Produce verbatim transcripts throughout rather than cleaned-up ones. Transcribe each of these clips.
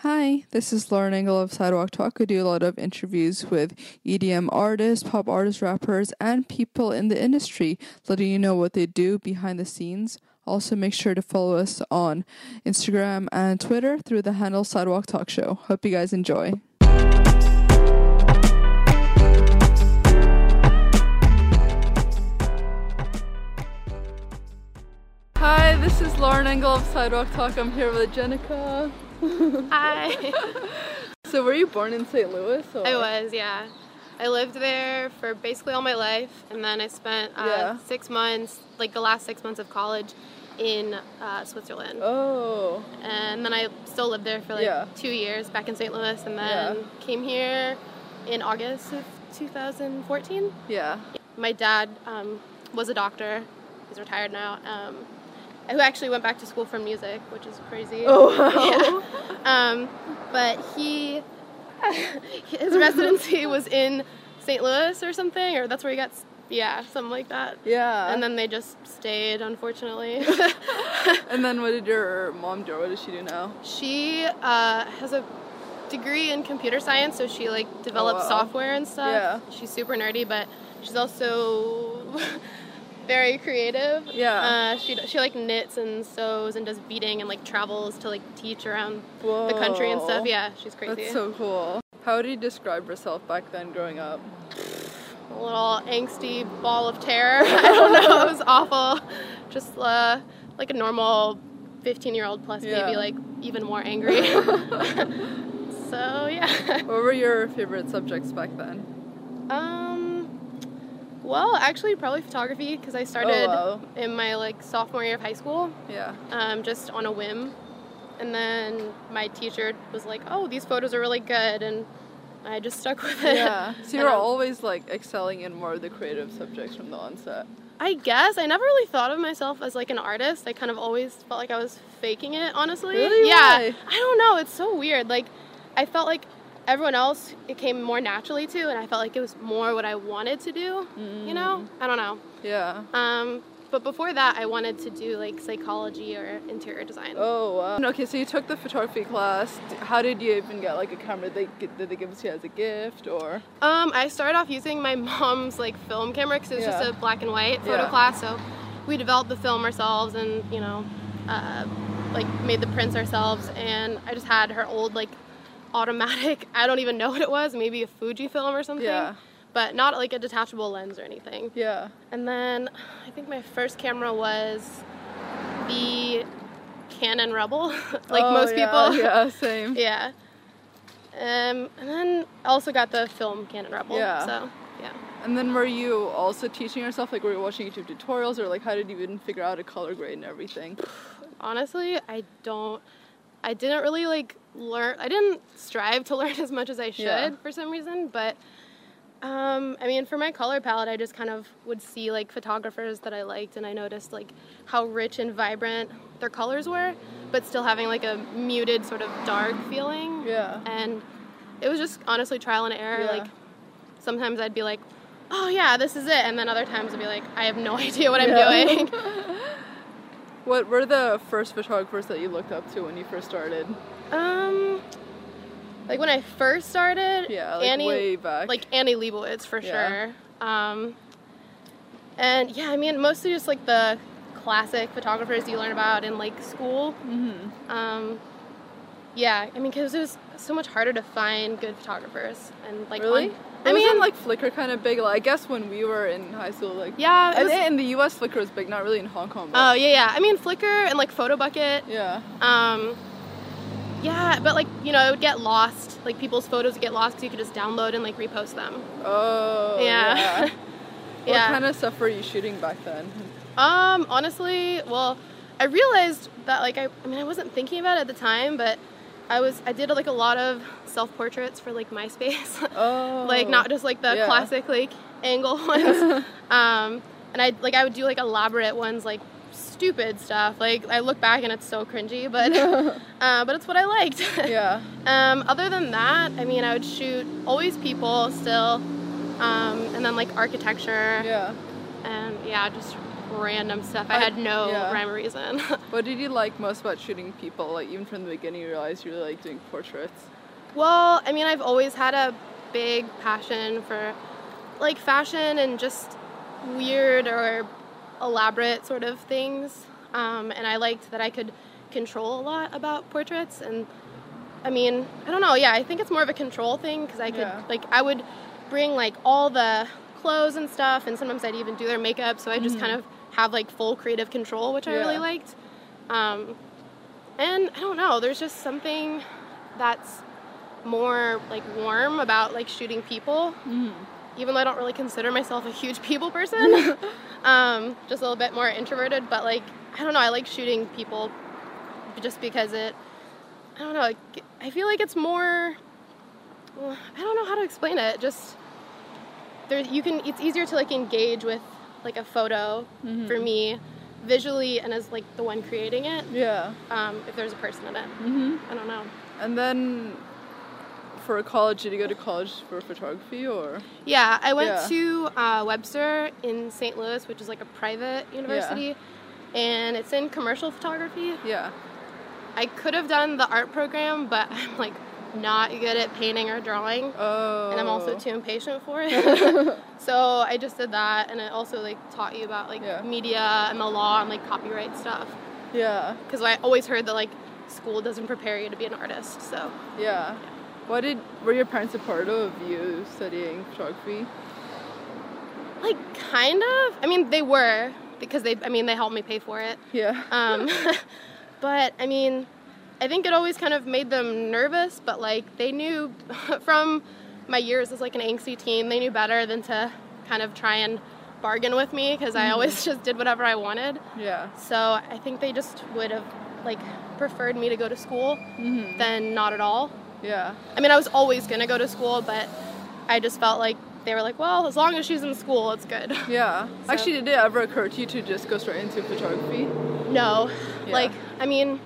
Hi, this is Lauren Engel of Sidewalk Talk. I do a lot of interviews with E D M artists, pop artists, rappers, and people in the industry, letting you know what they do behind the scenes. Also, make sure to follow us on Instagram and Twitter through the handle Sidewalk Talk Show. Hope you guys enjoy. Hi, this is Lauren Engel of Sidewalk Talk. I'm here with Jenica. Hi. So were you born in Saint Louis? Or? I was, yeah. I lived there for basically all my life, and then I spent uh, yeah. six months, like the last six months of college, in uh, Switzerland. Oh. And then I still lived there for like yeah. two years back in Saint Louis, and then yeah. came here in August of two thousand fourteen. Yeah. My dad um, was a doctor. He's retired now. Um, who actually went back to school for music, which is crazy. Oh, wow. Yeah. Um, but he, his residency was in Saint Louis or something, or that's where he got, yeah, something like that. Yeah. And then they just stayed, unfortunately. And then what did your mom do? What does she do now? She uh, has a degree in computer science, so she, like, develops oh, wow. software and stuff. Yeah. She's super nerdy, but she's also... very creative. Yeah. Uh, she she like knits and sews and does beading and like travels to like teach around Whoa. the country and stuff. Yeah, she's crazy. That's so cool. How would you describe yourself back then growing up? A little angsty ball of terror. I don't know. It was awful. Just uh, like a normal fifteen-year-old plus yeah. maybe like even more angry. So yeah. What were your favorite subjects back then? Um. Well, actually, probably photography, because I started oh, wow. in my, like, sophomore year of high school. Yeah. Um, just on a whim. And then my teacher was like, oh, these photos are really good, and I just stuck with it. Yeah. So you were um, always, like, excelling in more of the creative subjects from the onset. I guess. I never really thought of myself as, like, an artist. I kind of always felt like I was faking it, honestly. Really? Yeah. Why? I don't know. It's so weird. Like, I felt like... everyone else, it came more naturally to, and I felt like it was more what I wanted to do, mm. you know? I don't know. Yeah. Um, but before that, I wanted to do, like, psychology or interior design. Oh, wow. Okay, so you took the photography class. How did you even get, like, a camera? Did they, did they give it to you as a gift, or? Um, I started off using my mom's, like, film camera, because it was yeah. just a black and white photo yeah. class, so we developed the film ourselves and, you know, uh, like, made the prints ourselves, and I just had her old, like, automatic, I don't even know what it was, maybe a Fujifilm or something, yeah. but not like a detachable lens or anything. Yeah. And then I think my first camera was the Canon Rebel, like oh, most yeah, people. Yeah, same. Yeah. Um, and then I also got the film Canon Rebel. Yeah. So, yeah. And then were you also teaching yourself, like were you watching YouTube tutorials, or like how did you even figure out a color grade and everything? Honestly, I don't, I didn't really like learn, I didn't strive to learn as much as I should yeah. for some reason, but um, I mean, for my color palette, I just kind of would see like photographers that I liked, and I noticed like how rich and vibrant their colors were, but still having like a muted sort of dark feeling. Yeah. And it was just honestly trial and error. Yeah. Like sometimes I'd be like, oh yeah, this is it. And then other times I'd be like, I have no idea what yeah. I'm doing. What were the first photographers that you looked up to when you first started? Um, like when I first started, yeah, like Annie, way back, like Annie Leibovitz for yeah. sure. Um, and yeah, I mean mostly just like the classic photographers you learn about in like school. Mm-hmm. Um, yeah, I mean because it was so much harder to find good photographers and like really. On, I mean, wasn't, like, Flickr kind of big? Like, I guess when we were in high school, like... Yeah, it was, and in the U S, Flickr was big, not really in Hong Kong. But. Oh, yeah, yeah. I mean, Flickr and, like, PhotoBucket. Yeah. Um, yeah, but, like, you know, it would get lost. Like, people's photos would get lost because you could just download and, like, repost them. Oh, yeah. yeah. What yeah. kind of stuff were you shooting back then? Um, honestly, well, I realized that, like, I, I mean, I wasn't thinking about it at the time, but... I was I did like a lot of self-portraits for like MySpace. Oh. Like not just like the yeah. classic like angle ones. um, and I like I would do like elaborate ones, like stupid stuff. Like I look back and it's so cringy, but uh, but it's what I liked. Yeah. Um, other than that, I mean I would shoot always people still, um, and then like architecture. Yeah. And yeah, just random stuff. I, I had no yeah. rhyme or reason. What did you like most about shooting people? Like, even from the beginning, you realized you really like doing portraits. Well, I mean, I've always had a big passion for, like, fashion and just weird or elaborate sort of things. Um, and I liked that I could control a lot about portraits. And, I mean, I don't know. Yeah, I think it's more of a control thing because I could, yeah. like, I would bring, like, all the clothes and stuff, and sometimes I'd even do their makeup, so I just mm-hmm. kind of have, like, full creative control, which yeah. I really liked. Um, and, I don't know, there's just something that's more, like, warm about, like, shooting people. Mm-hmm. Even though I don't really consider myself a huge people person, um, just a little bit more introverted, but, like, I don't know, I like shooting people just because it, I don't know, like, I feel like it's more, well, I don't know how to explain it, just, there, you can, it's easier to, like, engage with, like, a photo, mm-hmm. for me, visually, and as, like, the one creating it, yeah, um, if there's a person in it, mm-hmm. I don't know. And then, for college, did you go to college for photography, or? Yeah, I went yeah. to uh, Webster in Saint Louis, which is, like, a private university, yeah. and it's in commercial photography. Yeah. I could have done the art program, but I'm, like, not good at painting or drawing. Oh. And I'm also too impatient for it. So I just did that, and it also, like, taught you about, like, yeah. media and the law and, like, copyright stuff. Yeah. Because I always heard that, like, school doesn't prepare you to be an artist, so. Yeah. yeah. What did, were your parents supportive of you studying photography? Like, kind of. I mean, they were, because they, I mean, they helped me pay for it. Yeah. Um, but, I mean, I think it always kind of made them nervous, but, like, they knew from my years as, like, an angsty teen, they knew better than to kind of try and bargain with me, because mm-hmm. I always just did whatever I wanted. Yeah. So I think they just would have, like, preferred me to go to school mm-hmm. than not at all. Yeah. I mean, I was always going to go to school, but I just felt like they were like, well, as long as she's in school, it's good. Yeah. So. Actually, did it ever occur to you to just go straight into photography? No. Yeah. Like, I mean,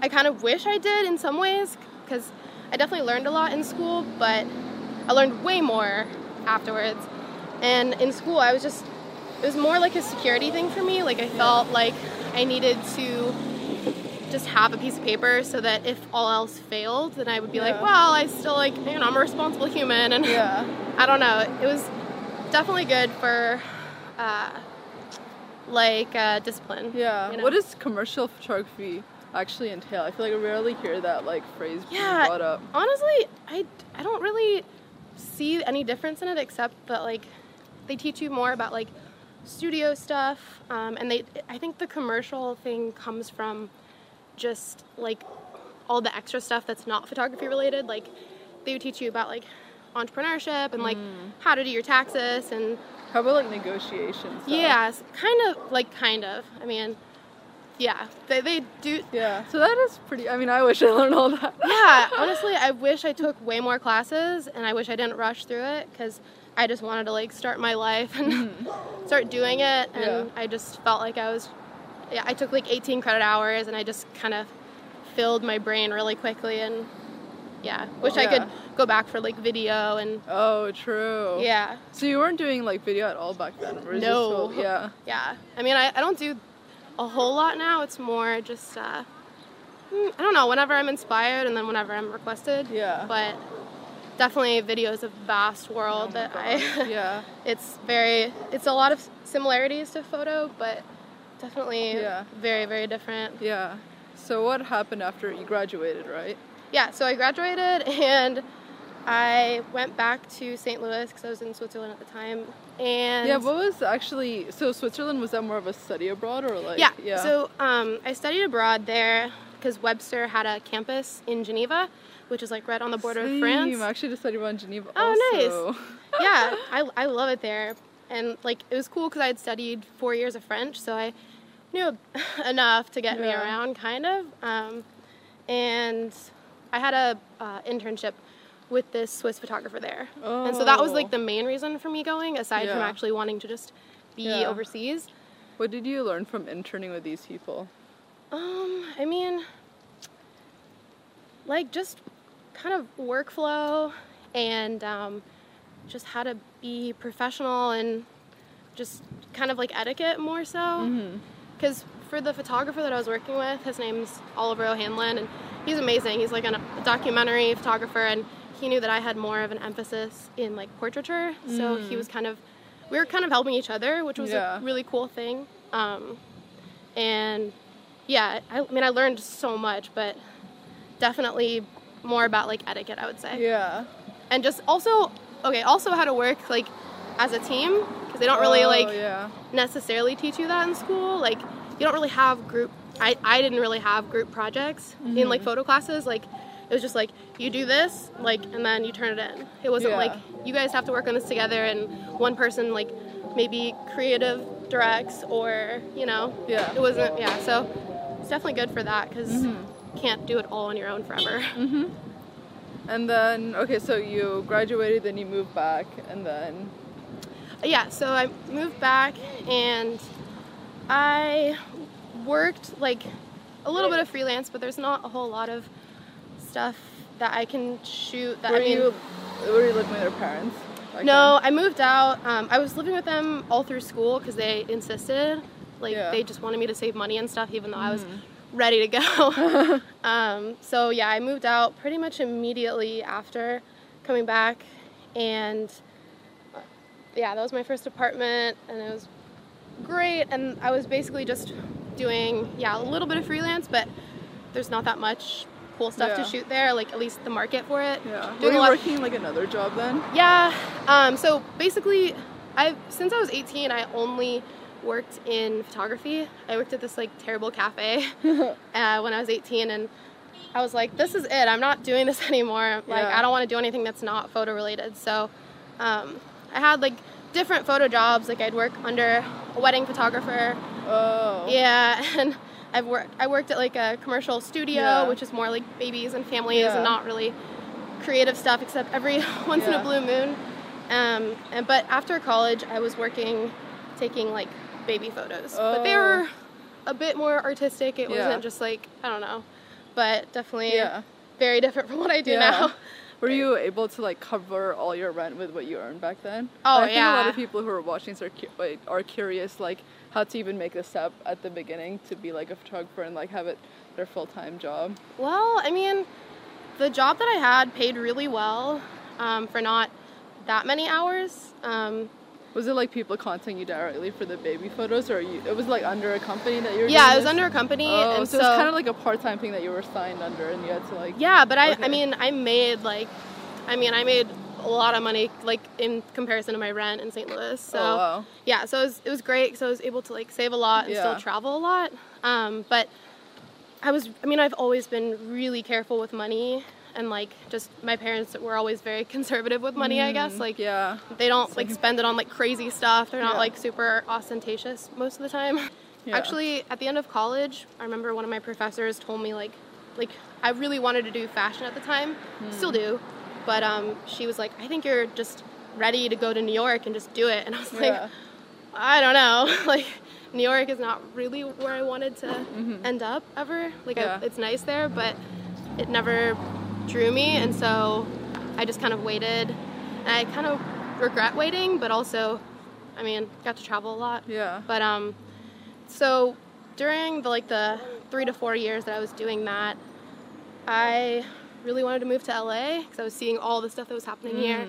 I kind of wish I did in some ways, because I definitely learned a lot in school, but I learned way more afterwards. And in school, I was just, it was more like a security thing for me. Like, I felt yeah. like I needed to just have a piece of paper so that if all else failed, then I would be yeah. like, well, I still, like, you know, I'm a responsible human. And yeah. I don't know. It was definitely good for, uh, like, uh, discipline. Yeah. You know? What does commercial photography actually entail? I feel like I rarely hear that, like, phrase yeah, being brought up. Honestly, I, I don't really see any difference in it, except that, like, they teach you more about, like, studio stuff. Um, and they, I think the commercial thing comes from just, like, all the extra stuff that's not photography related. Like, they would teach you about, like, entrepreneurship and, like, mm. how to do your taxes and... How about, like, negotiations? Yeah, kind of, like, kind of. I mean, yeah, they, they do... Yeah, so that is pretty... I mean, I wish I learned all that. Yeah, honestly, I wish I took way more classes, and I wish I didn't rush through it, because I just wanted to, like, start my life and mm. start doing it, and yeah. I just felt like I was... Yeah, I took, like, eighteen credit hours, and I just kind of filled my brain really quickly, and, yeah, wish oh, yeah. I could go back for, like, video and... Oh, true. Yeah. So you weren't doing, like, video at all back then? Or no. Just, yeah. Yeah. I mean, I, I don't do a whole lot now. It's more just, uh, I don't know, whenever I'm inspired and then whenever I'm requested. Yeah. But definitely video is a vast world oh that I... yeah. It's very... It's a lot of similarities to photo, but... Definitely yeah. very, very different. Yeah. So what happened after you graduated, right? Yeah, so I graduated and I went back to Saint Louis because I was in Switzerland at the time. And yeah, what was actually, so Switzerland, was that more of a study abroad or like? Yeah, yeah. so um, I studied abroad there because Webster had a campus in Geneva, which is like right on the border Same. of France. I actually just studied abroad in Geneva oh, also. Nice. Yeah, I, I love it there. And, like, it was cool because I had studied four years of French, so I knew enough to get yeah. me around, kind of. Um, and I had a uh, internship with this Swiss photographer there. Oh. And so that was, like, the main reason for me going, aside yeah. from actually wanting to just be yeah. overseas. What did you learn from interning with these people? Um, I mean, like, just kind of workflow and... Um, just how to be professional and just kind of like etiquette more so, because mm-hmm. for the photographer that I was working with, his name's Oliver O'Hanlon, and he's amazing. He's like an, a documentary photographer, and he knew that I had more of an emphasis in like portraiture, mm. so he was kind of, we were kind of helping each other, which was yeah. a really cool thing. Um, and yeah, I, I mean, I learned so much, but definitely more about like etiquette, I would say. Yeah. And just also, okay, also how to work like as a team, because they don't really oh, like yeah. necessarily teach you that in school. Like you don't really have group, I, I didn't really have group projects mm-hmm. in like photo classes. Like it was just like, you do this, like, and then you turn it in. It wasn't yeah. like, you guys have to work on this together, and one person like maybe creative directs, or, you know, yeah. it wasn't, yeah. So it's definitely good for that, because mm-hmm. you can't do it all on your own forever. Mm-hmm. And then, okay, so you graduated, then you moved back, and then... Yeah, so I moved back, and I worked, like, a little bit of freelance, but there's not a whole lot of stuff that I can shoot. That were I mean, you, Were you living with your parents? Like no, then? I moved out. Um, I was living with them all through school, because they insisted. Like, yeah. they just wanted me to save money and stuff, even though mm. I was... ready to go. um, so yeah, I moved out pretty much immediately after coming back, and yeah, that was my first apartment, and it was great, and I was basically just doing, yeah, a little bit of freelance, but there's not that much cool stuff yeah. to shoot there, like at least the market for it. Yeah. Doing Were you working of, like another job then? Yeah, um, so basically, I've since I was eighteen, I only worked in photography. I worked at this like terrible cafe uh, when I was eighteen, and I was like, this is it. I'm not doing this anymore. Like yeah. I don't want to do anything that's not photo related. So um, I had like different photo jobs. Like I'd work under a wedding photographer. Oh. Yeah. And I've worked, I worked at like a commercial studio, yeah. which is more like babies and families yeah. and not really creative stuff, except every once yeah. in a blue moon. Um, and, but after college I was working, taking like baby photos, oh. but they were a bit more artistic. It yeah. wasn't just like, I don't know, but definitely yeah. very different from what I do yeah. now. Were but, you able to like cover all your rent with what you earned back then? Oh I yeah. I think a lot of people who are watching are, cu- are curious like how to even make the step at the beginning to be like a photographer and like have it their full-time job. Well, I mean, the job that I had paid really well um, for not that many hours. Um, Was it like people contacting you directly for the baby photos, or you, it was like under a company that you were Yeah, doing it was this? under a company. Oh, and so, so it was kind of like a part-time thing that you were signed under, and you had to like... Yeah, but I, okay. I mean, I made like, I mean, I made a lot of money like in comparison to my rent in Saint Louis. So, oh, wow. Yeah, so it was, it was great. So I was able to like save a lot and yeah. still travel a lot. Um, but I was, I mean, I've always been really careful with money. And like just my parents were always very conservative with money, mm, I guess. Like yeah. they don't like spend it on like crazy stuff. They're not yeah. like super ostentatious most of the time. Yeah. Actually, at the end of college, I remember one of my professors told me like, like I really wanted to do fashion at the time, mm. still do, but um, she was like, I think you're just ready to go to New York and just do it. And I was like, yeah. I don't know, like New York is not really where I wanted to mm-hmm. end up ever. Like yeah. I, it's nice there, but it never drew me, and so I just kind of waited, and I kind of regret waiting, but also, I mean, got to travel a lot. Yeah. But um, so during the like the three to four years that I was doing that, I really wanted to move to L A, because I was seeing all the stuff that was happening mm. here,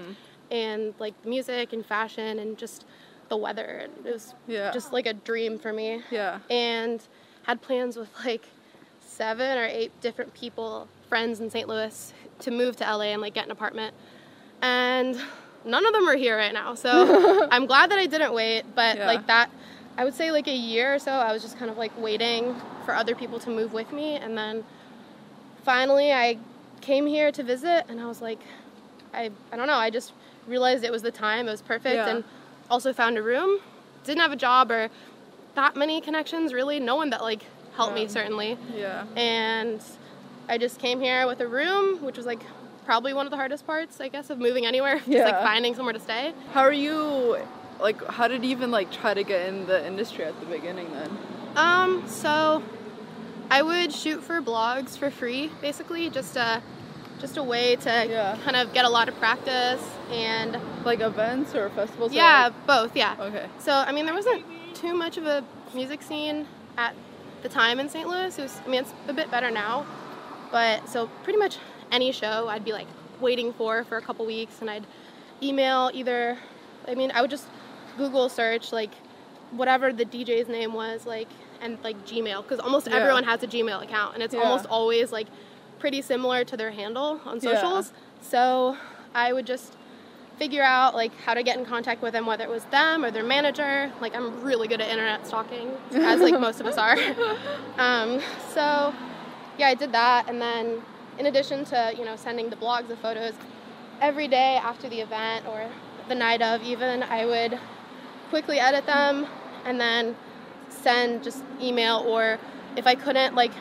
and like music and fashion and just the weather. It was yeah. just like a dream for me. Yeah. And had plans with like seven or eight different people, friends in Saint Louis, to move to L A and like get an apartment, and none of them are here right now, so I'm glad that I didn't wait, but yeah. like that I would say like a year or so I was just kind of like waiting for other people to move with me, and then finally I came here to visit, and I was like, I I don't know, I just realized it was the time, it was perfect, yeah. and also found a room, didn't have a job or that many connections really, no one that like helped yeah. me certainly, yeah, and I just came here with a room, which was like probably one of the hardest parts, I guess, of moving anywhere, just yeah. like finding somewhere to stay. How are you, like, how did you even like try to get in the industry at the beginning then? Um, so I would shoot for blogs for free, basically, just uh, just a way to yeah. kind of get a lot of practice and like events or festivals. Yeah, or like... both. Yeah. Okay. So I mean, there wasn't too much of a music scene at the time in Saint Louis. It was, I mean, it's a bit better now, but so pretty much any show I'd be like waiting for for a couple weeks, and I'd email either. I mean, I would just Google search like whatever the D J's name was, like, and like Gmail, because almost yeah. everyone has a Gmail account, and it's yeah. almost always like pretty similar to their handle on socials. Yeah. So I would just figure out like how to get in contact with them, whether it was them or their manager. Like, I'm really good at internet stalking, as like most of us are. Um, so yeah, I did that, and then in addition to, you know, sending the blogs of photos every day after the event or the night of even, I would quickly edit them and then send just email, or if I couldn't like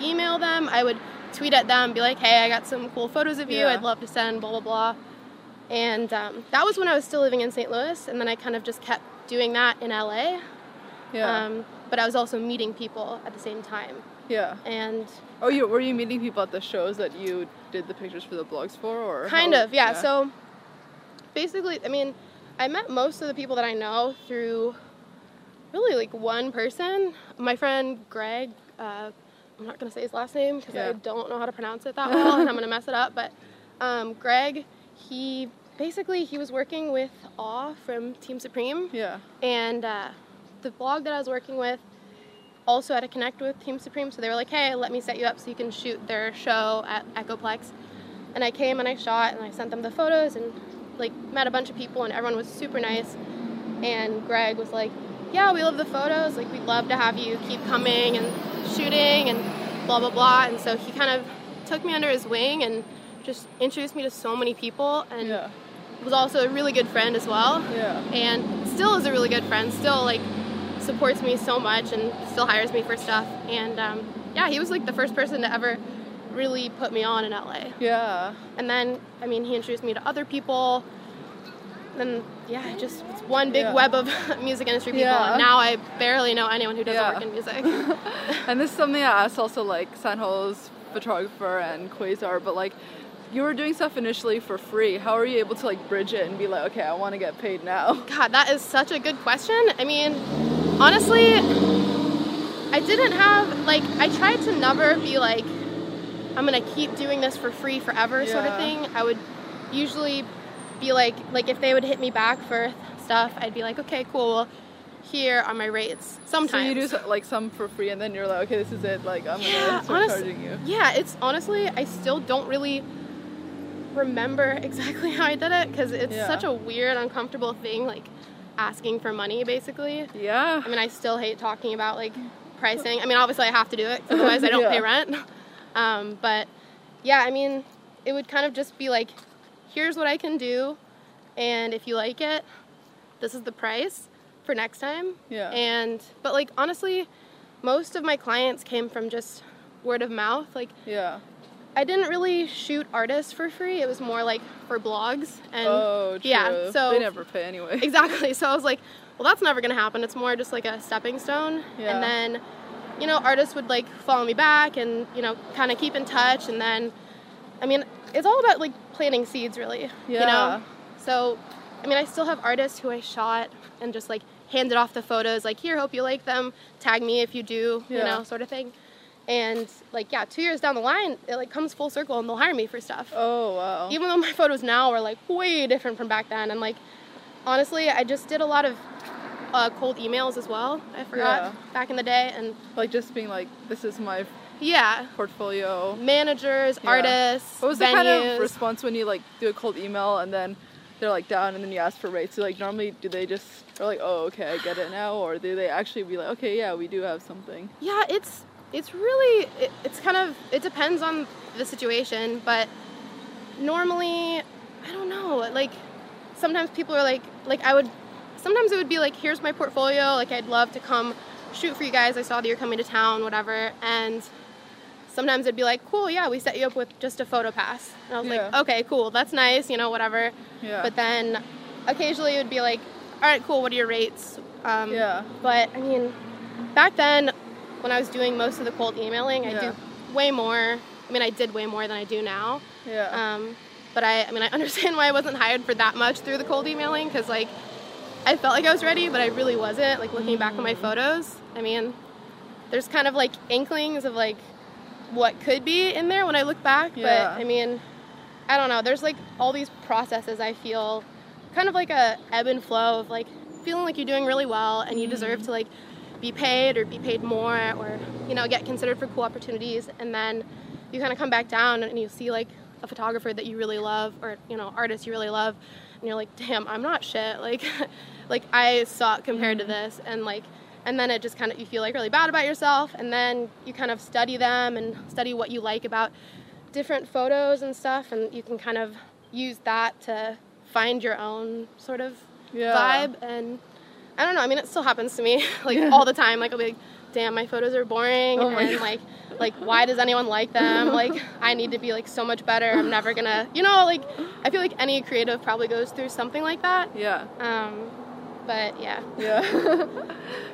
email them, I would tweet at them and be like, hey, I got some cool photos of you. Yeah. I'd love to send blah, blah, blah. And um, that was when I was still living in Saint Louis, and then I kind of just kept doing that in L A. Yeah. Um, but I was also meeting people at the same time. Yeah. And oh, you were you meeting people at the shows that you did the pictures for the blogs for, or kind how, of yeah. yeah. So basically, I mean, I met most of the people that I know through really like one person, my friend Greg. Uh, I'm not gonna say his last name because yeah. I don't know how to pronounce it that well, and I'm gonna mess it up. But um, Greg, he. Basically, he was working with Awe from Team Supreme. Yeah. And uh, the blog that I was working with also had a connect with Team Supreme, so they were like, hey, let me set you up so you can shoot their show at Echoplex. And I came and I shot and I sent them the photos and like met a bunch of people, and everyone was super nice. And Greg was like, yeah, we love the photos. Like, we'd love to have you keep coming and shooting and blah, blah, blah. And so he kind of took me under his wing and just introduced me to so many people. And yeah. was also a really good friend as well. Yeah. And still is a really good friend, still like supports me so much and still hires me for stuff. And um, yeah, he was like the first person to ever really put me on in L A. Yeah. And then, I mean, he introduced me to other people. Then yeah, just it's one big yeah. web of music industry people. Yeah. And now I barely know anyone who doesn't yeah. work in music. And this is something I asked also like Sanho's photographer and Quasar, but like, you were doing stuff initially for free. How are you able to like bridge it and be like, okay, I want to get paid now? God, that is such a good question. I mean, honestly, I didn't have like, I tried to never be like, I'm going to keep doing this for free forever yeah. sort of thing. I would usually be like, like if they would hit me back for stuff, I'd be like, okay, cool. Here are my rates. Sometimes. So you do so, like some for free, and then you're like, okay, this is it. Like, I'm yeah, going to start charging you. Yeah, it's honestly, I still don't really remember exactly how I did it, because it's yeah. such a weird, uncomfortable thing, like asking for money basically. Yeah. I mean, I still hate talking about like pricing. I mean, obviously I have to do it, otherwise I don't yeah. pay rent. Um, but yeah, I mean, it would kind of just be like, here's what I can do, and if you like it, this is the price for next time. Yeah. And but like honestly, most of my clients came from just word of mouth. Like yeah. I didn't really shoot artists for free. It was more like for blogs. And oh, true. Yeah, so they never pay anyway. Exactly. So I was like, well, that's never going to happen. It's more just like a stepping stone. Yeah. And then, you know, artists would like follow me back and, you know, kind of keep in touch. And then, I mean, it's all about like planting seeds really, yeah. you know? So, I mean, I still have artists who I shot and just like handed off the photos. Like, here, hope you like them. Tag me if you do, yeah. you know, sort of thing. And like, yeah, two years down the line, it like comes full circle and they'll hire me for stuff. Oh, wow. Even though my photos now are like way different from back then. And like, honestly, I just did a lot of uh, cold emails as well. I forgot yeah. back in the day. And like just being like, this is my yeah portfolio. Managers, yeah. artists, what was venues. The kind of response when you like do a cold email and then they're like down and then you ask for rates? So like normally do they just are like, oh, okay, I get it now? Or do they actually be like, okay, yeah, we do have something? Yeah, it's... It's really, it, it's kind of, it depends on the situation, but normally, I don't know, like, sometimes people are like, like, I would, sometimes it would be like, here's my portfolio, like, I'd love to come shoot for you guys, I saw that you're coming to town, whatever, and sometimes it'd be like, cool, yeah, we set you up with just a photo pass, and I was yeah. like, okay, cool, that's nice, you know, whatever, yeah. but then occasionally it would be like, all right, cool, what are your rates, um, yeah. but, I mean, back then, when I was doing most of the cold emailing, yeah. I do way more. I mean, I did way more than I do now. Yeah. Um, but I, I mean, I understand why I wasn't hired for that much through the cold emailing, because, like, I felt like I was ready, but I really wasn't. Like, looking back on my photos, I mean, there's kind of, like, inklings of, like, what could be in there when I look back. Yeah. But, I mean, I don't know. There's, like, all these processes I feel kind of like a ebb and flow of, like, feeling like you're doing really well and you deserve to, like, be paid or be paid more or, you know, get considered for cool opportunities. And then you kind of come back down and you see, like, a photographer that you really love or, you know, artist you really love, and you're like, damn, I'm not shit. Like, like, I suck compared to this. And, like, and then it just kind of, you feel, like, really bad about yourself. And then you kind of study them and study what you like about different photos and stuff. And you can kind of use that to find your own sort of yeah. vibe. And I don't know. I mean, it still happens to me, like, yeah. all the time. Like, I'll be like, damn, my photos are boring. Oh my and, God. like, like, why does anyone like them? Like, I need to be, like, so much better. I'm never going to, you know, like, I feel like any creative probably goes through something like that. Yeah. Um, but, yeah. Yeah.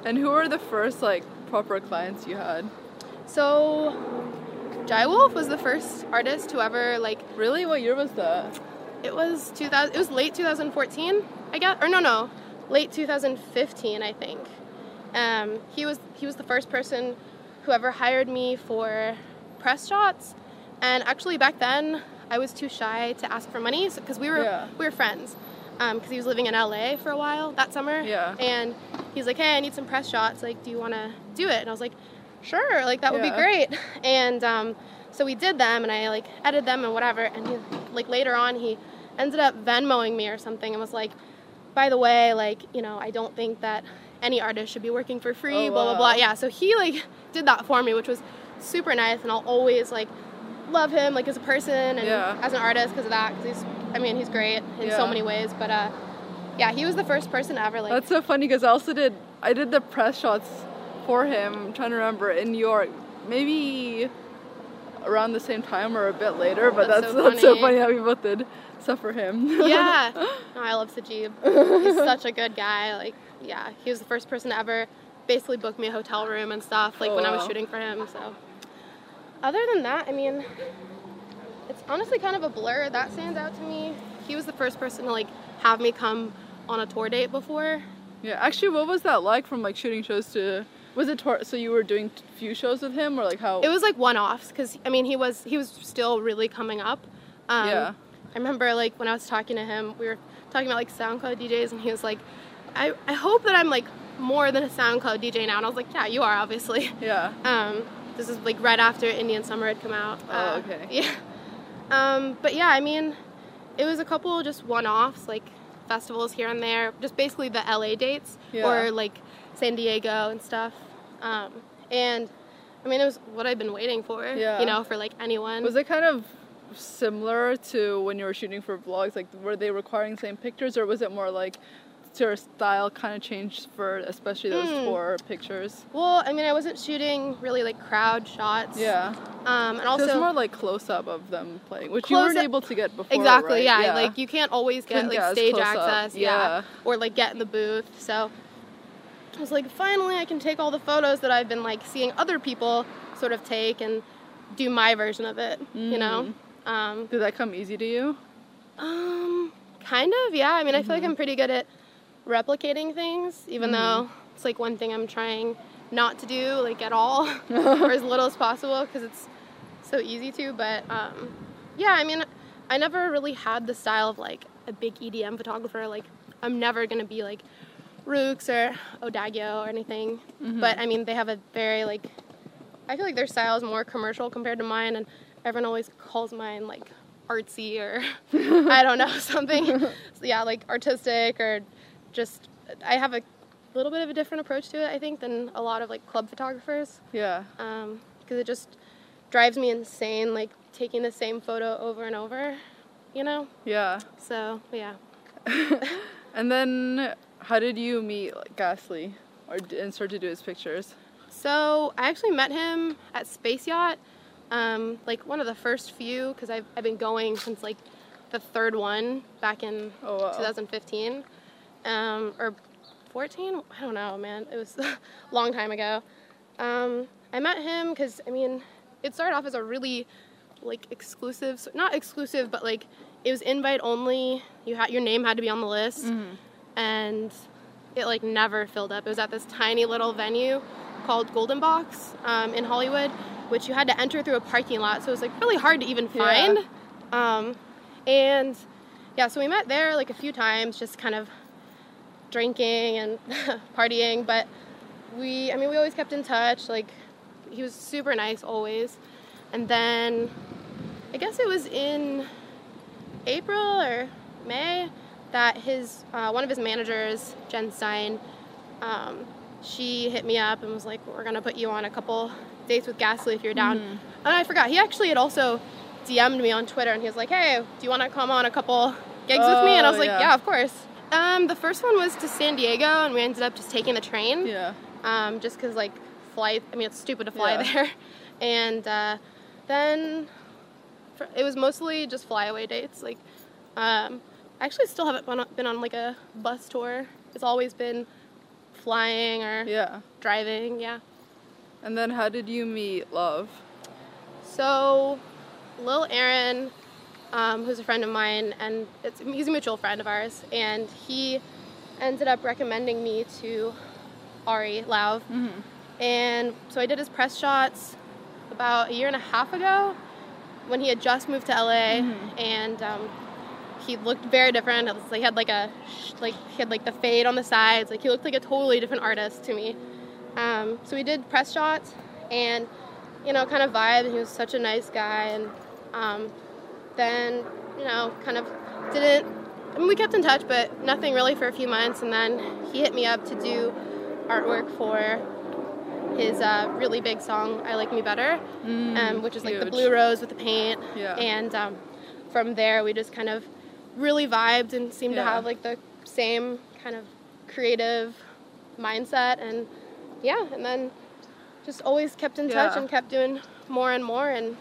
And who were the first, like, proper clients you had? So, Jai Wolf was the first artist who ever, like... Really? What year was that? It was two thousand. It was late two thousand fourteen, I guess. Or no, no. Late two thousand fifteen, I think. Um, he was he was the first person who ever hired me for press shots, and actually back then I was too shy to ask for money because we were yeah. we were friends, because um, he was living in L A for a while that summer. Yeah. And he's like, hey, I need some press shots. Like, do you want to do it? And I was like, sure. Like, that would yeah. be great. And um, so we did them, and I, like, edited them and whatever. And he, like, later on he ended up Venmoing me or something and was like, by the way, like, you know, I don't think that any artist should be working for free, oh, blah, blah, blah. Yeah, so he, like, did that for me, which was super nice, and I'll always, like, love him, like, as a person and yeah. as an artist because of that, because he's, I mean, he's great in yeah. so many ways, but, uh, yeah, he was the first person ever, like... That's so funny, because I also did, I did the press shots for him, I'm trying to remember, in New York, maybe around the same time or a bit later, but that's, that's, so, that's funny. so funny how we both did stuff for him. Yeah. No, I love Sajib. He's such a good guy, like... Yeah, he was the first person to ever basically book me a hotel room and stuff, like, oh, when wow. I was shooting for him, so. Other than that, I mean, it's honestly kind of a blur. That stands out to me. He was the first person to, like, have me come on a tour date before. Yeah, actually, what was that like from, like, shooting shows to, was it tour, so you were doing few shows with him, or, like, how? It was, like, one-offs, because, I mean, he was, he was still really coming up. Um, yeah. I remember, like, when I was talking to him, we were talking about, like, SoundCloud D Js, and he was like, I, I hope that I'm, like, more than a SoundCloud D J now. And I was like, yeah, you are, obviously. Yeah. Um, this is, like, right after Indian Summer had come out. Oh, uh, okay. Yeah. Um, but, yeah, I mean, it was a couple just one-offs, like, festivals here and there. Just basically the L A dates yeah. or, like, San Diego and stuff. Um, and, I mean, it was what I've been waiting for, yeah. you know, for, like, anyone. Was it kind of similar to when you were shooting for vlogs? Like, were they requiring the same pictures, or was it more, like... your style kind of changed for especially those mm. four pictures? Well, I mean, I wasn't shooting really, like, crowd shots. Yeah. Um, and also... So it was more, like, close-up of them playing, which you weren't up. able to get before, Exactly, right? yeah. yeah. Like, you can't always get, Couldn't like, get stage access. Yeah. yeah. Or, like, get in the booth. So I was like, finally I can take all the photos that I've been, like, seeing other people sort of take and do my version of it, mm. you know? Um, Did that come easy to you? Um, kind of, yeah. I mean, mm-hmm. I feel like I'm pretty good at replicating things, even mm. though it's, like, one thing I'm trying not to do, like, at all, or as little as possible, because it's so easy to, but, um, yeah, I mean, I never really had the style of, like, a big E D M photographer. Like, I'm never going to be, like, Rooks or Odagyo or anything, mm-hmm. but, I mean, they have a very, like, I feel like their style is more commercial compared to mine, and everyone always calls mine, like, artsy or, I don't know, something, so, yeah, like, artistic or... Just, I have a little bit of a different approach to it, I think, than a lot of, like, club photographers. Yeah. Um, because it just drives me insane, like, taking the same photo over and over, you know? Yeah. So, yeah. And then, how did you meet Gasly, or and start to do his pictures? So, I actually met him at Space Yacht, um, like, one of the first few, because I've, I've been going since, like, the third one back in oh, wow. two thousand fifteen. Um, or fourteen? I don't know, man. It was a long time ago. Um, I met him because, I mean, it started off as a really like exclusives, not exclusive, but like it was invite only. You had your name had to be on the list, mm-hmm. and it like never filled up. It was at this tiny little venue called Golden Box um, in Hollywood, which you had to enter through a parking lot. So it was like really hard to even find. Yeah. Um, and yeah, so we met there like a few times, just kind of drinking and partying. But we, I mean, we always kept in touch. Like he was super nice always. And then I guess it was in April or May that his uh, one of his managers, Jen Stein, um, she hit me up and was like, "We're gonna put you on a couple dates with Gasly if you're down." Mm-hmm. And I forgot. He actually had also D M'd me on Twitter, and he was like, "Hey, do you want to come on a couple gigs oh, with me?" And I was like, "Yeah, yeah, of course." Um, the first one was to San Diego, and we ended up just taking the train. Yeah. Um, just because like flight, I mean, it's stupid to fly yeah. there, and uh, then for, it was mostly just flyaway dates, like. Um, I actually still haven't been on, like, a bus tour. It's always been flying or yeah. driving, yeah. And then how did you meet Lauv? So, Lil' Aaron, um, who's a friend of mine, and it's, he's a mutual friend of ours, and he ended up recommending me to Ari Lauv. Mm-hmm. And so I did his press shots about a year and a half ago when he had just moved to L A, mm-hmm. and... Um, he looked very different. It was like he had like a like he had like the fade on the sides. Like he looked like a totally different artist to me. Um, so we did press shots and you know kind of vibe. He was such a nice guy. And um, then you know kind of didn't. I mean we kept in touch, but nothing really for a few months. And then he hit me up to do artwork for his uh, really big song "I Like Me Better," mm, um, which is huge. Like the blue rose with the paint. Yeah. And um, from there we just kind of really vibed and seemed yeah. to have like the same kind of creative mindset and yeah and then just always kept in touch yeah. and kept doing more and more and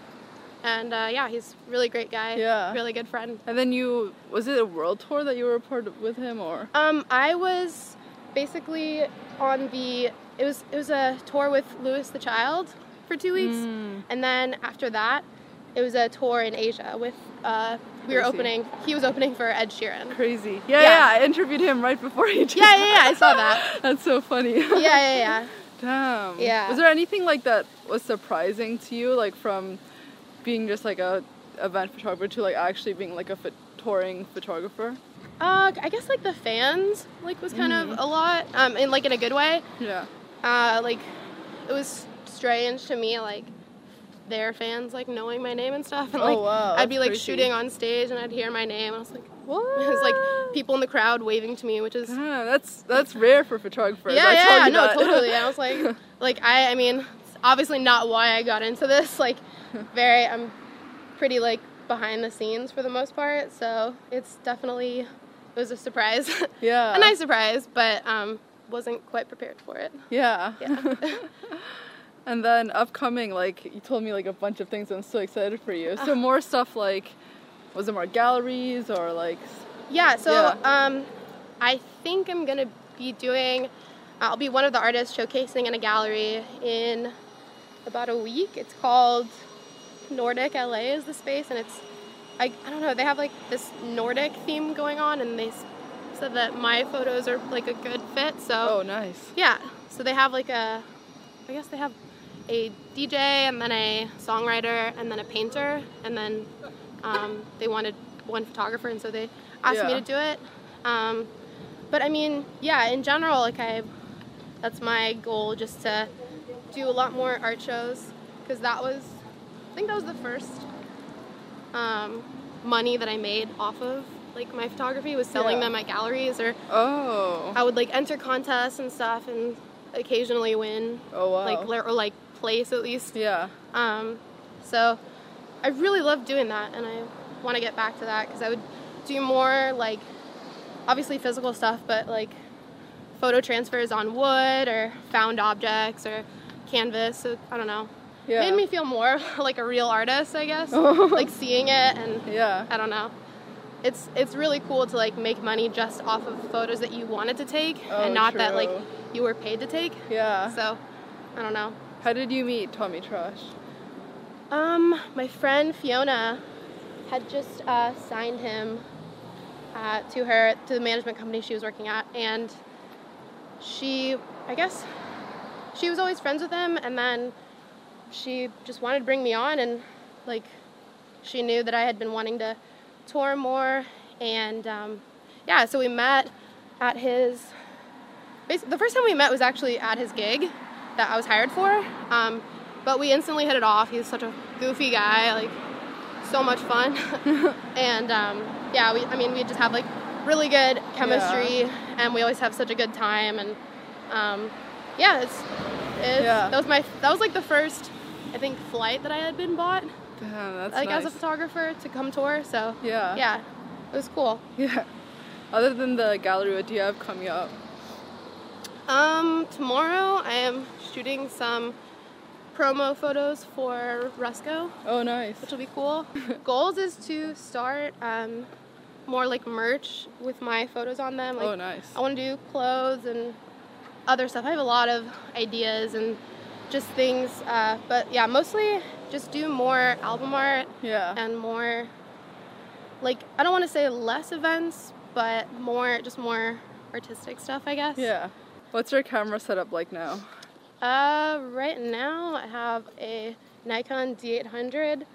and uh, yeah he's a really great guy yeah really good friend. And then you was it a world tour that you were a part of with him or um I was basically on the it was it was a tour with Louis the Child for two weeks, mm. and then after that it was a tour in Asia with uh we were opening, he was opening for Ed Sheeran. Crazy. Yeah, yeah, yeah. I interviewed him right before he did. Yeah, yeah, yeah, I saw that. That's so funny. Yeah, yeah, yeah. Damn. Yeah. Was there anything like that was surprising to you, like from being just like a event photographer to like actually being like a ph- touring photographer? Uh, I guess like the fans like was kind mm. of a lot, um, and like in a good way. Yeah. Uh, like it was strange to me, like. Their fans like knowing my name and stuff and like oh, wow. I'd be like crazy. Shooting on stage and I'd hear my name and I was like what it was like people in the crowd waving to me which is yeah, that's that's rare for photographers. Yeah I yeah, yeah no that. Totally I was like like I I mean it's obviously not why I got into this like very I'm pretty like behind the scenes for the most part so it's definitely it was a surprise yeah a nice surprise but um wasn't quite prepared for it yeah yeah. And then upcoming, like, you told me, like, a bunch of things. I'm so excited for you. So more stuff, like, was it more galleries or, like... Yeah, so yeah. Um, I think I'm going to be doing... I'll be one of the artists showcasing in a gallery in about a week. It's called Nordic L A is the space, and it's... I, I don't know. They have, like, this Nordic theme going on, and they said that my photos are, like, a good fit, so... Oh, nice. Yeah. So they have, like, a... I guess they have... a D J and then a songwriter and then a painter and then um, they wanted one photographer and so they asked yeah. me to do it um, but I mean yeah in general like I that's my goal just to do a lot more art shows because that was I think that was the first um, money that I made off of like my photography was selling yeah. them at galleries or oh I would like enter contests and stuff and occasionally win oh wow like or like place at least yeah um so I really love doing that and I want to get back to that because I would do more like obviously physical stuff but like photo transfers on wood or found objects or canvas so, I don't know yeah it made me feel more like a real artist I guess like seeing it and yeah I don't know it's it's really cool to like make money just off of photos that you wanted to take oh, and not true. That like you were paid to take yeah so I don't know. How did you meet Tommy Trash? Um, my friend Fiona had just uh, signed him uh, to her, to the management company she was working at, and she, I guess, she was always friends with him, and then she just wanted to bring me on, and like, she knew that I had been wanting to tour more, and um, yeah, so we met at his, the first time we met was actually at his gig that I was hired for, um, but we instantly hit it off. He's such a goofy guy, like, so much fun, and um, yeah, we, I mean, we just have, like, really good chemistry, yeah. And we always have such a good time, and um, yeah, it's, it's yeah. that was my, that was, like, the first, I think, flight that I had been bought. Damn, that's like nice. As a photographer to come tour, so yeah, yeah, it was cool. Yeah. Other than the gallery, what do you have coming up? Um, tomorrow I am shooting some promo photos for Rusko. Oh, nice. Which will be cool. Goals is to start um, more like merch with my photos on them. Like, oh, nice. I want to do clothes and other stuff. I have a lot of ideas and just things, uh, but yeah, mostly just do more album art, yeah, and more, like, I don't want to say less events, but more, just more artistic stuff, I guess. Yeah. What's your camera setup like now? Uh, right now I have a Nikon D eight hundred,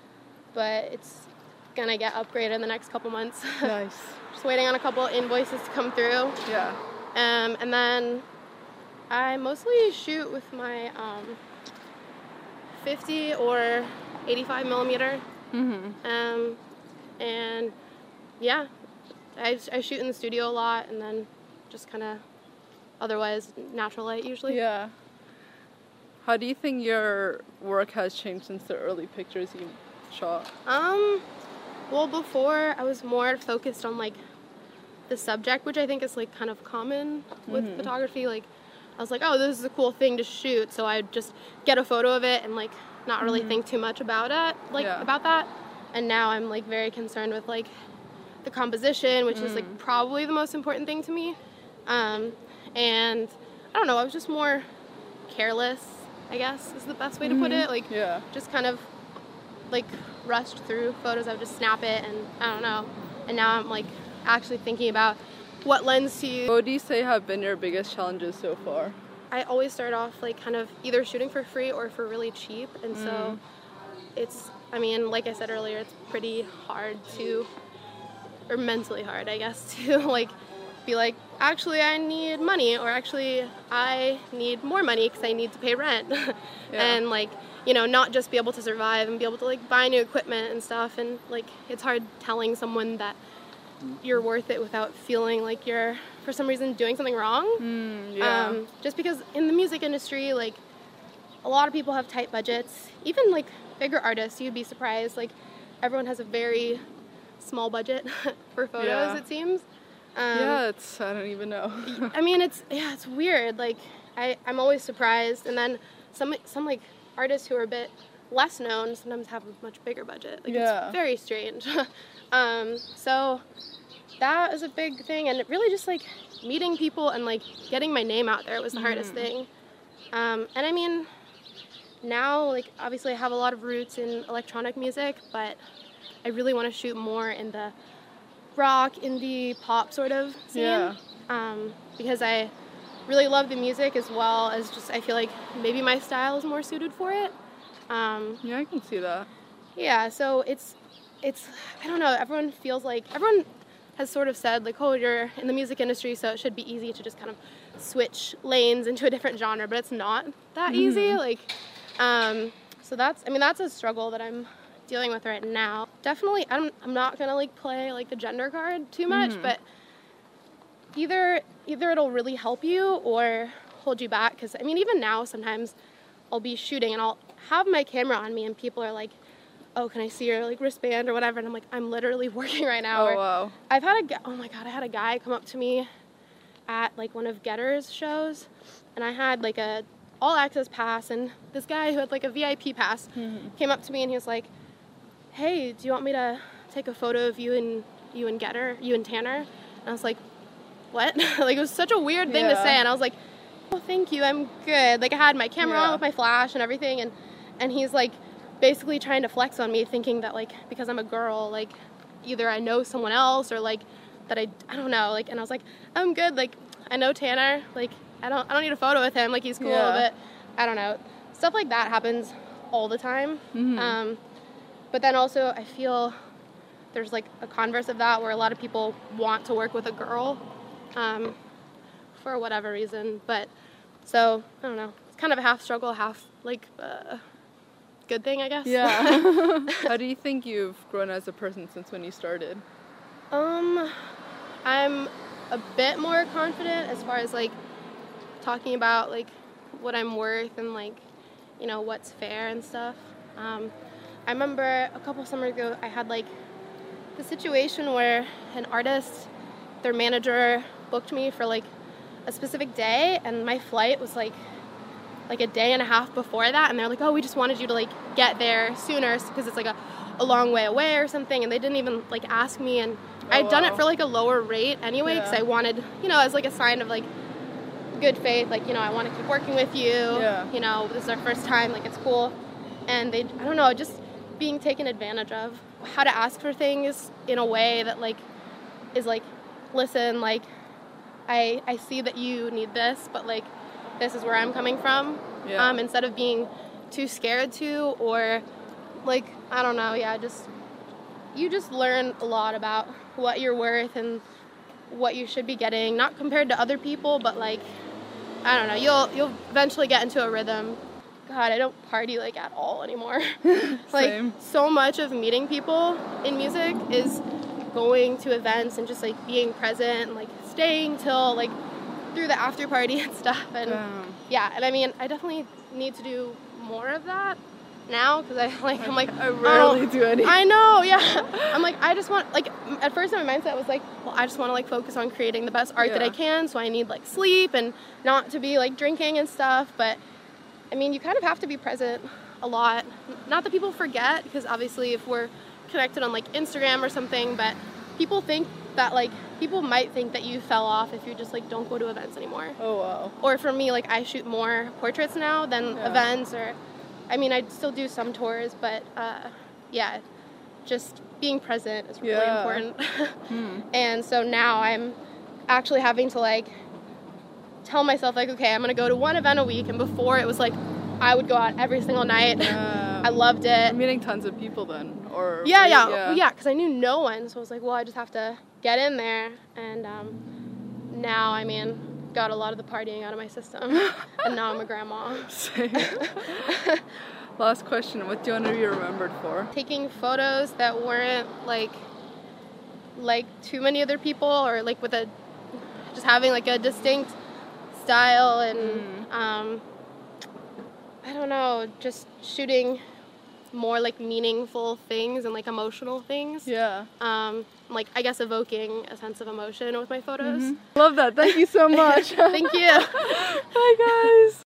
but it's gonna get upgraded in the next couple months. Nice. Just waiting on a couple invoices to come through. Yeah. Um, and then I mostly shoot with my um, fifty or eighty-five millimeter. Mm-hmm. Um, and yeah, I, I shoot in the studio a lot, and then just kind of otherwise natural light usually. Yeah. How do you think your work has changed since the early pictures you shot? Um, well, before I was more focused on like the subject, which I think is like kind of common with mm-hmm. photography, like. I was like, oh, this is a cool thing to shoot, so I'd just get a photo of it and like not really mm-hmm. think too much about it, like yeah. about that. And now I'm like very concerned with like the composition, which mm. is like probably the most important thing to me. Um, and I don't know, I was just more careless, I guess, is the best way mm-hmm. to put it. Like, yeah. just kind of like rushed through photos. I would just snap it, and I don't know. And now I'm like actually thinking about what lens to use. What do you say have been your biggest challenges so far? I always start off like kind of either shooting for free or for really cheap, and mm. so it's, I mean, like I said earlier, it's pretty hard to, or mentally hard, I guess, to like be like, actually I need money, or actually I need more money because I need to pay rent. Yeah. And like, you know, not just be able to survive and be able to like buy new equipment and stuff, and like it's hard telling someone that you're worth it without feeling like you're, for some reason, doing something wrong. Mm, yeah. Um, just because in the music industry, like, a lot of people have tight budgets. Even, like, bigger artists, you'd be surprised. Like, everyone has a very small budget for photos, yeah. it seems. Um, yeah, it's, I don't even know. I mean, it's, yeah, it's weird. Like, I, I'm always surprised. And then some, some, like, artists who are a bit less known sometimes have a much bigger budget. Like, yeah. it's very strange. Um, so that is a big thing, and it really just like meeting people and like getting my name out there was the mm-hmm. hardest thing. Um, and I mean, now like obviously I have a lot of roots in electronic music, but I really want to shoot more in the rock, indie, pop sort of scene. Yeah. Um, because I really love the music as well as just, I feel like maybe my style is more suited for it. Um, yeah, I can see that. Yeah, so it's, it's, I don't know, everyone feels like, everyone has sort of said, like, oh, you're in the music industry, so it should be easy to just kind of switch lanes into a different genre, but it's not that mm-hmm. easy, like, um, so that's, I mean, that's a struggle that I'm dealing with right now. Definitely, I'm, I'm not gonna, like, play, like, the gender card too much, mm-hmm. but either, either it'll really help you or hold you back, because, I mean, even now, sometimes I'll be shooting, and I'll have my camera on me, and people are like, oh, can I see your like wristband or whatever? And I'm like, I'm literally working right now. Oh, wow. I've had a guy, oh my God, I had a guy come up to me at like one of Getter's shows, and I had like a all access pass, and this guy who had like a V I P pass mm-hmm. came up to me and he was like, hey, do you want me to take a photo of you and you and Getter, you and Tanner? And I was like, what? Like, it was such a weird thing yeah. to say, and I was like, oh, thank you, I'm good. Like, I had my camera yeah. on with my flash and everything, and, and he's like, basically trying to flex on me, thinking that, like, because I'm a girl, like, either I know someone else or, like, that I, I don't know, like, and I was like, I'm good, like, I know Tanner, like, I don't, I don't need a photo with him, like, he's cool, yeah. but I don't know. Stuff like that happens all the time, mm-hmm. um, but then also I feel there's, like, a converse of that where a lot of people want to work with a girl, um, for whatever reason, but, so, I don't know, it's kind of a half struggle, half, like, uh, good thing, I guess. Yeah. How do you think you've grown as a person since when you started? Um, I'm a bit more confident as far as, like, talking about, like, what I'm worth and, like, you know, what's fair and stuff. Um, I remember a couple summers ago I had, like, the situation where an artist, their manager, booked me for, like, a specific day, and my flight was, like, like a day and a half before that, and they're like, oh, we just wanted you to, like, get there sooner because it's, like, a, a long way away or something, and they didn't even, like, ask me, and oh, I'd done wow. it for, like, a lower rate anyway because yeah. I wanted, you know, as, like, a sign of, like, good faith, like, you know, I want to keep working with you, yeah. you know, this is our first time, like, it's cool, and they, I don't know, just being taken advantage of, how to ask for things in a way that, like, is, like, listen, like, I, I see that you need this, but, like, this is where I'm coming from, yeah. um, instead of being too scared to, or, like, I don't know, yeah, just, you just learn a lot about what you're worth and what you should be getting, not compared to other people, but, like, I don't know, you'll, you'll eventually get into a rhythm. God, I don't party, like, at all anymore. Like, same. So much of meeting people in music is going to events and just, like, being present and, like, staying till, like, through the after party and stuff, and yeah, yeah and I mean, I definitely need to do more of that now, because I, like, I'm like, I rarely do any. I know, yeah, I'm like, I just want, like, at first my mindset was like, well, I just want to, like, focus on creating the best art yeah. that I can, so I need, like, sleep and not to be, like, drinking and stuff, but, I mean, you kind of have to be present a lot, not that people forget, because obviously if we're connected on, like, Instagram or something, but people think that, like, people might think that you fell off if you just, like, don't go to events anymore. Oh, wow. Or for me, like, I shoot more portraits now than yeah. events, or, I mean, I still do some tours, but, uh, yeah, just being present is really yeah. important. mm. And so now I'm actually having to, like, tell myself, like, okay, I'm going to go to one event a week, and before it was, like, I would go out every single night. Yeah. I loved it. You're meeting tons of people then, or... Yeah, you, yeah, yeah, because yeah, I knew no one, so I was like, well, I just have to... get in there, and um, now, I mean, got a lot of the partying out of my system, and now I'm a grandma. Same. Last question, what do you want to be remembered for? Taking photos that weren't, like, like too many other people, or, like, with a, just having, like, a distinct style, and, mm. um, I don't know, just shooting more, like, meaningful things and, like, emotional things. Yeah. Um, like, I guess evoking a sense of emotion with my photos. Mm-hmm. Love that. Thank you so much. Thank you. Bye, guys.